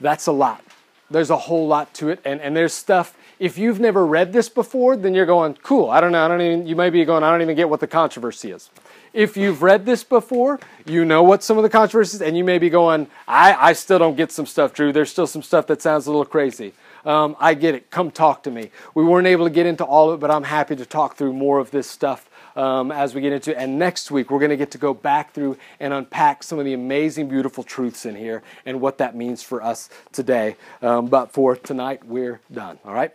That's a lot. There's a whole lot to it. And, and there's stuff, if you've never read this before, then you're going, cool, I don't know, I don't even, you may be going, I don't even get what the controversy is. If you've read this before, you know what some of the controversies, and you may be going, I, I still don't get some stuff, Drew. There's still some stuff that sounds a little crazy. Um, I get it. Come talk to me. We weren't able to get into all of it, but I'm happy to talk through more of this stuff um, as we get into it. And next week, we're going to get to go back through and unpack some of the amazing, beautiful truths in here and what that means for us today. Um, but for tonight, we're done. All right?